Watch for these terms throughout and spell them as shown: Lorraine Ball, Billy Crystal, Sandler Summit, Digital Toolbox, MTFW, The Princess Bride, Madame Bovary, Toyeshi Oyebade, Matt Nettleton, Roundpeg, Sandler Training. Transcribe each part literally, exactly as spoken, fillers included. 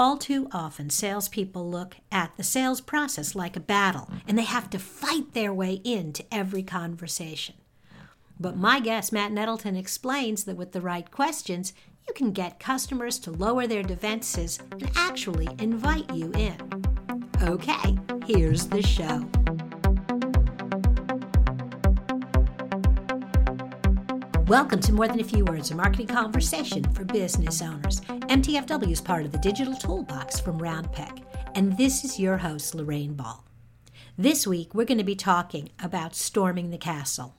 All too often, salespeople look at the sales process like a battle, and they have to fight their way into every conversation. But my guest, Matt Nettleton, explains that with the right questions, you can get customers to lower their defenses and actually invite you in. Okay, here's the show. Welcome to More Than a Few Words, a marketing conversation for business owners. M T F W is part of the Digital Toolbox from Roundpeg, and this is your host, Lorraine Ball. This week, we're going to be talking about storming the castle.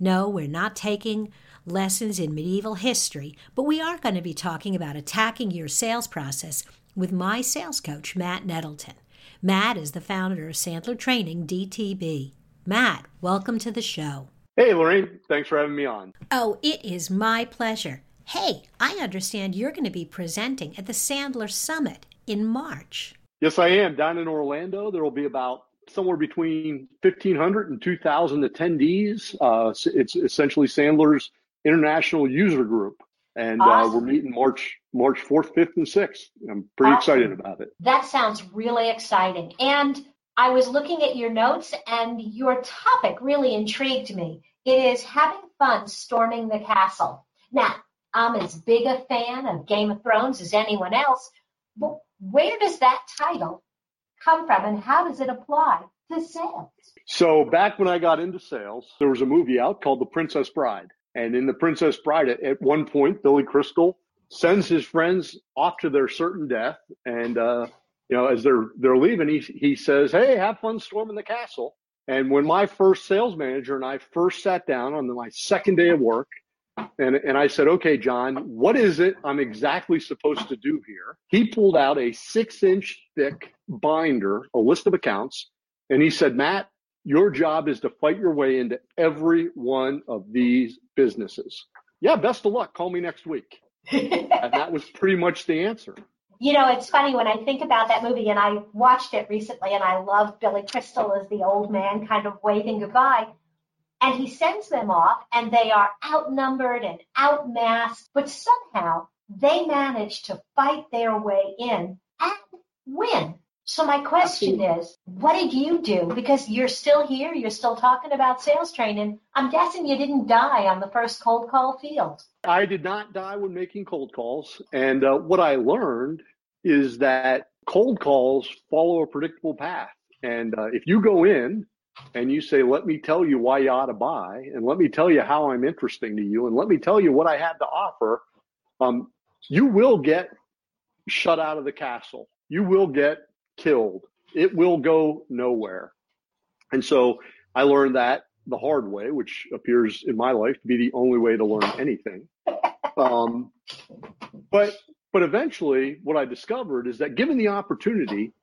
No, we're not taking lessons in medieval history, but we are going to be talking about attacking your sales process with my sales coach, Matt Nettleton. Matt is the founder of Sandler Training, D T B. Matt, welcome to the show. Hey, Lorraine. Thanks for having me on. Oh, it is my pleasure. Hey, I understand you're going to be presenting at the Sandler Summit in March. Yes, I am. Down in Orlando, there will be about somewhere between fifteen hundred and two thousand attendees. Uh, it's essentially Sandler's international user group. And awesome. uh, we're meeting March March fourth, fifth, and sixth. I'm pretty awesome. excited about it. That sounds really exciting. And I was looking at your notes, and your topic really intrigued me. It is having fun storming the castle. Now, I'm as big a fan of Game of Thrones as anyone else, but where does that title come from, and how does it apply to sales? So back when I got into sales, there was a movie out called The Princess Bride. And in The Princess Bride, at one point, Billy Crystal sends his friends off to their certain death, and uh You know, as they're they're leaving, he he says, "Hey, have fun storming the castle." And when my first sales manager and I first sat down on my second day of work, and and I said, "Okay, John, what is it I'm exactly supposed to do here?" He pulled out a six-inch thick binder, a list of accounts, and he said, "Matt, your job is to fight your way into every one of these businesses." Yeah, best of luck. Call me next week. And that was pretty much the answer. You know, it's funny when I think about that movie, and I watched it recently, and I love Billy Crystal as the old man kind of waving goodbye. And he sends them off, and they are outnumbered and outmassed, but somehow they manage to fight their way in and win. So my question is, what did you do? Because you're still here, you're still talking about sales training. I'm guessing you didn't die on the first cold call field. I did not die when making cold calls. And uh, what I learned is that cold calls follow a predictable path. And uh, if you go in and you say, let me tell you why you ought to buy, and let me tell you how I'm interesting to you, and let me tell you what I have to offer, um, you will get shut out of the castle. You will get killed. It will go nowhere. And so I learned that the hard way, which appears in my life to be the only way to learn anything. Um, but but eventually what I discovered is that given the opportunity,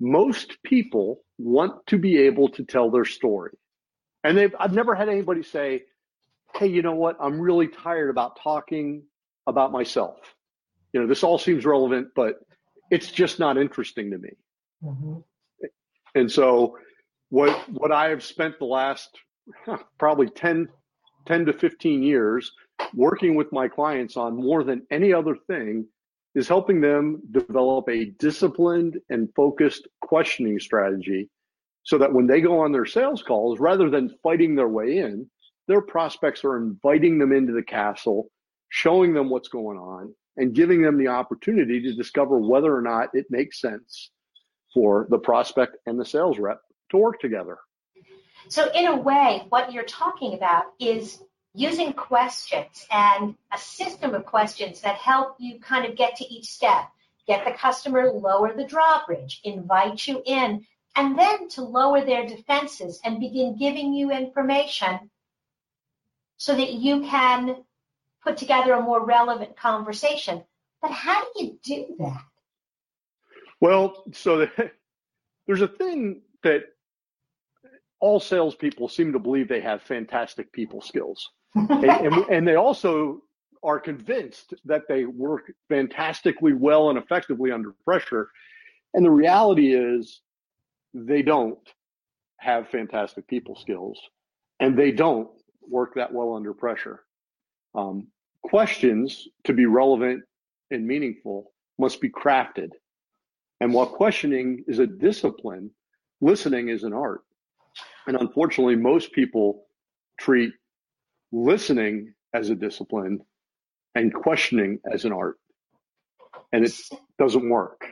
most people want to be able to tell their story. And they've, I've never had anybody say, hey, you know what? I'm really tired about talking about myself. You know, this all seems relevant, but it's just not interesting to me. Mm-hmm. And so what what I have spent the last huh, probably ten, ten to fifteen years working with my clients on more than any other thing is helping them develop a disciplined and focused questioning strategy so that when they go on their sales calls, rather than fighting their way in, their prospects are inviting them into the castle, showing them what's going on, and giving them the opportunity to discover whether or not it makes sense for the prospect and the sales rep to work together. So in a way, what you're talking about is using questions and a system of questions that help you kind of get to each step, get the customer, lower the drawbridge, invite you in, and then to lower their defenses and begin giving you information so that you can put together a more relevant conversation. But how do you do that? Well, so the, there's a thing that all salespeople seem to believe they have fantastic people skills. and, and, and they also are convinced that they work fantastically well and effectively under pressure. And the reality is they don't have fantastic people skills, and they don't work that well under pressure. Um, questions, to be relevant and meaningful, must be crafted. And while questioning is a discipline, listening is an art. And unfortunately, most people treat listening as a discipline and questioning as an art. And it doesn't work.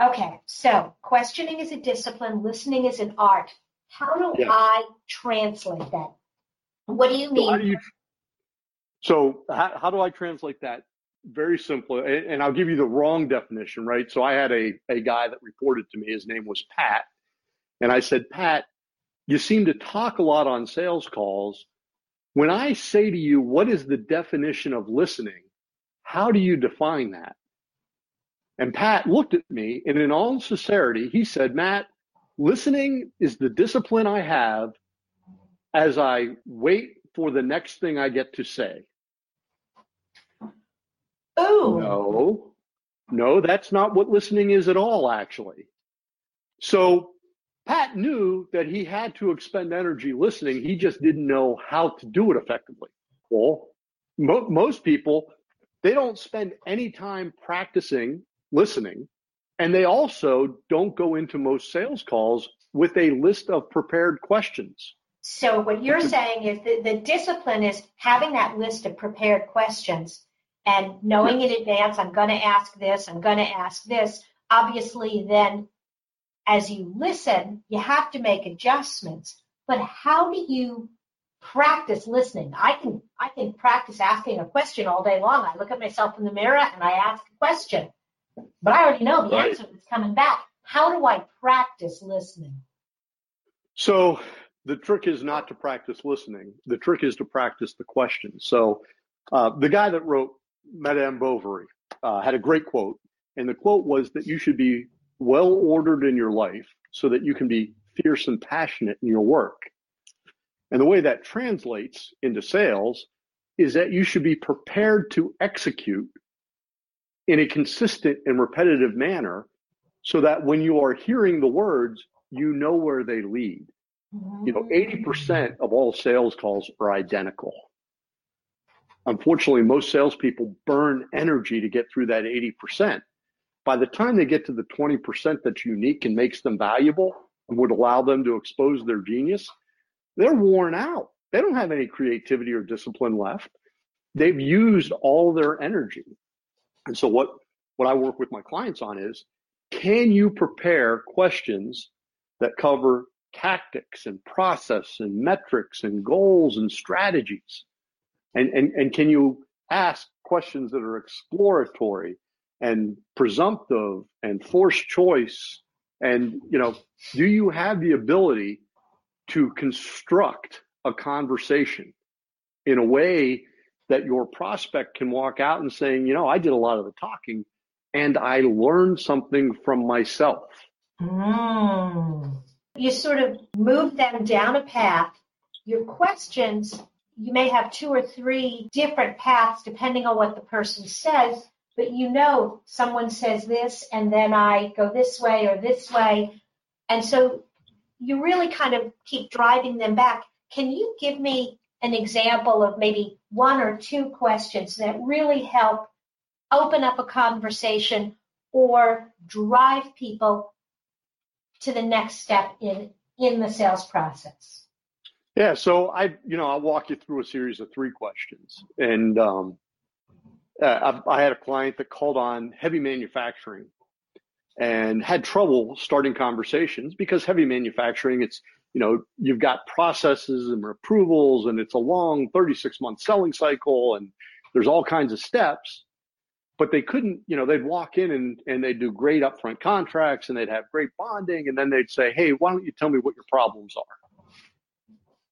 Okay, so questioning is a discipline, listening is an art. How do yeah. I translate that? What do you mean? So, how do, you, so how, how do I translate that? Very simple. And, and I'll give you the wrong definition, right? So I had a, a guy that reported to me, his name was Pat. And I said, Pat, you seem to talk a lot on sales calls. When I say to you, what is the definition of listening? How do you define that? And Pat looked at me, and in all sincerity, he said, Matt, listening is the discipline I have as I wait for the next thing I get to say. Oh. No, no, that's not what listening is at all, actually. So Pat knew that he had to expend energy listening. He just didn't know how to do it effectively. Well, mo- most people, they don't spend any time practicing listening. And they also don't go into most sales calls with a list of prepared questions. So what you're saying is that the discipline is having that list of prepared questions and knowing yeah. in advance, I'm going to ask this, I'm going to ask this. Obviously, then, as you listen, you have to make adjustments. But how do you practice listening? I can I can practice asking a question all day long. I look at myself in the mirror and I ask a question. But I already know the right. answer that's coming back. How do I practice listening? So the trick is not to practice listening. The trick is to practice the question. So uh, the guy that wrote Madame Bovary uh, had a great quote. And the quote was that you should be well-ordered in your life so that you can be fierce and passionate in your work. And the way that translates into sales is that you should be prepared to execute in a consistent and repetitive manner so that when you are hearing the words, you know where they lead. You know, eighty percent of all sales calls are identical. Unfortunately, most salespeople burn energy to get through that eighty percent. By the time they get to the twenty percent that's unique and makes them valuable and would allow them to expose their genius, they're worn out. They don't have any creativity or discipline left. They've used all their energy. And so what, what I work with my clients on is, can you prepare questions that cover tactics and process and metrics and goals and strategies? And, and, and can you ask questions that are exploratory and presumptive and forced choice? And, you know, do you have the ability to construct a conversation in a way that your prospect can walk out and saying, you know, I did a lot of the talking and I learned something from myself? Mm. You sort of move them down a path. Your questions, you may have two or three different paths depending on what the person says. But you know, someone says this, and then I go this way or this way. And so you really kind of keep driving them back. Can you give me an example of maybe one or two questions that really help open up a conversation or drive people to the next step in, in the sales process? Yeah, so I, you know, I'll walk you through a series of three questions. And, um, Uh, I, I had a client that called on heavy manufacturing and had trouble starting conversations because heavy manufacturing, it's, you know, you've got processes and approvals and it's a long thirty-six month selling cycle and there's all kinds of steps, but they couldn't, you know, they'd walk in and, and they'd do great upfront contracts and they'd have great bonding. And then they'd say, hey, why don't you tell me what your problems are?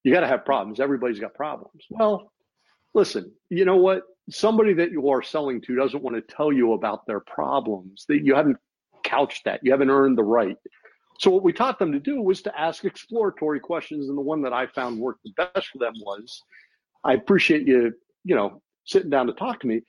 You got to have problems. Everybody's got problems. Well, listen, you know what? Somebody that you are selling to doesn't want to tell you about their problems. That you haven't couched that. You haven't earned the right. So what we taught them to do was to ask exploratory questions. And the one that I found worked the best for them was, I appreciate you, you know, sitting down to talk to me.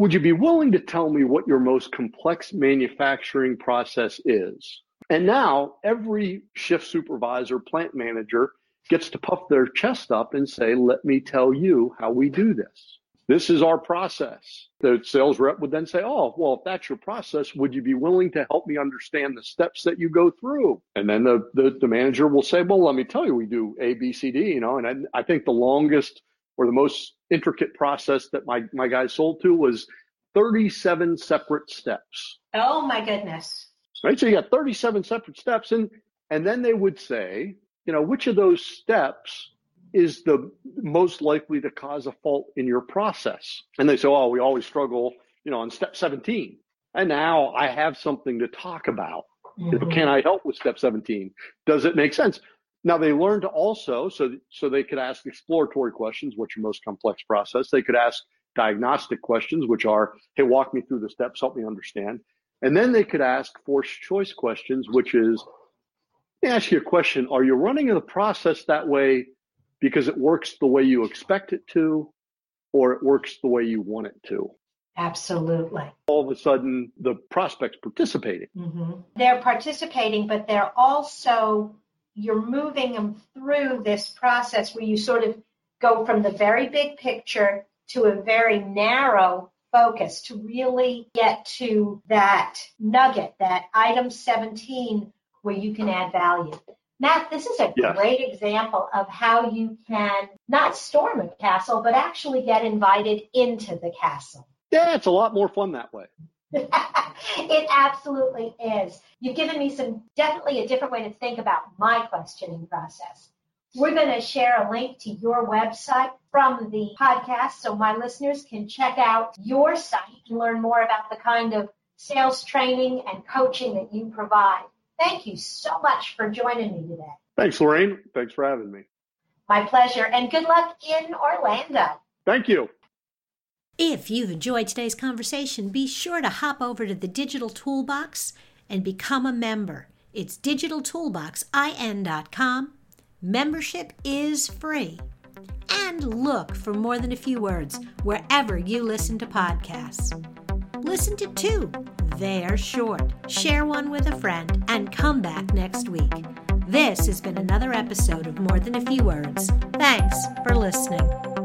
Would you be willing to tell me what your most complex manufacturing process is? And now every shift supervisor, plant manager gets to puff their chest up and say, let me tell you how we do this. This is our process. The sales rep would then say, oh, well, if that's your process, would you be willing to help me understand the steps that you go through? And then the, the, the manager will say, well, let me tell you, we do A, B, C, D, you know, and I, I think the longest or the most intricate process that my, my guys sold to was thirty-seven separate steps. Oh, my goodness. Right. So you got thirty-seven separate steps. And, and then they would say, you know, which of those steps is the most likely to cause a fault in your process? And they say, oh, we always struggle, you know, on step seventeen. And now I have something to talk about. Mm-hmm. You know, can I help with step seventeen? Does it make sense? Now they learned also, so, so they could ask exploratory questions, which are most complex process. They could ask diagnostic questions, which are, hey, walk me through the steps, help me understand. And then they could ask forced choice questions, which is, let me ask you a question. Are you running the process that way because it works the way you expect it to, or it works the way you want it to? Absolutely. All of a sudden, the prospect's participating. Mm-hmm. They're participating, but they're also, you're moving them through this process where you sort of go from the very big picture to a very narrow focus to really get to that nugget, that item seventeen, where you can add value. Matt, this is a yes. great example of how you can not storm a castle, but actually get invited into the castle. Yeah, it's a lot more fun that way. It absolutely is. You've given me some definitely a different way to think about my questioning process. We're going to share a link to your website from the podcast so my listeners can check out your site and learn more about the kind of sales training and coaching that you provide. Thank you so much for joining me today. Thanks, Lorraine. Thanks for having me. My pleasure, and good luck in Orlando. Thank you. If you've enjoyed today's conversation, be sure to hop over to the Digital Toolbox and become a member. It's digital toolbox in dot com. Membership is free. And look for More Than a Few Words wherever you listen to podcasts. Listen to two. They're short. Share one with a friend and come back next week. This has been another episode of More Than a Few Words. Thanks for listening.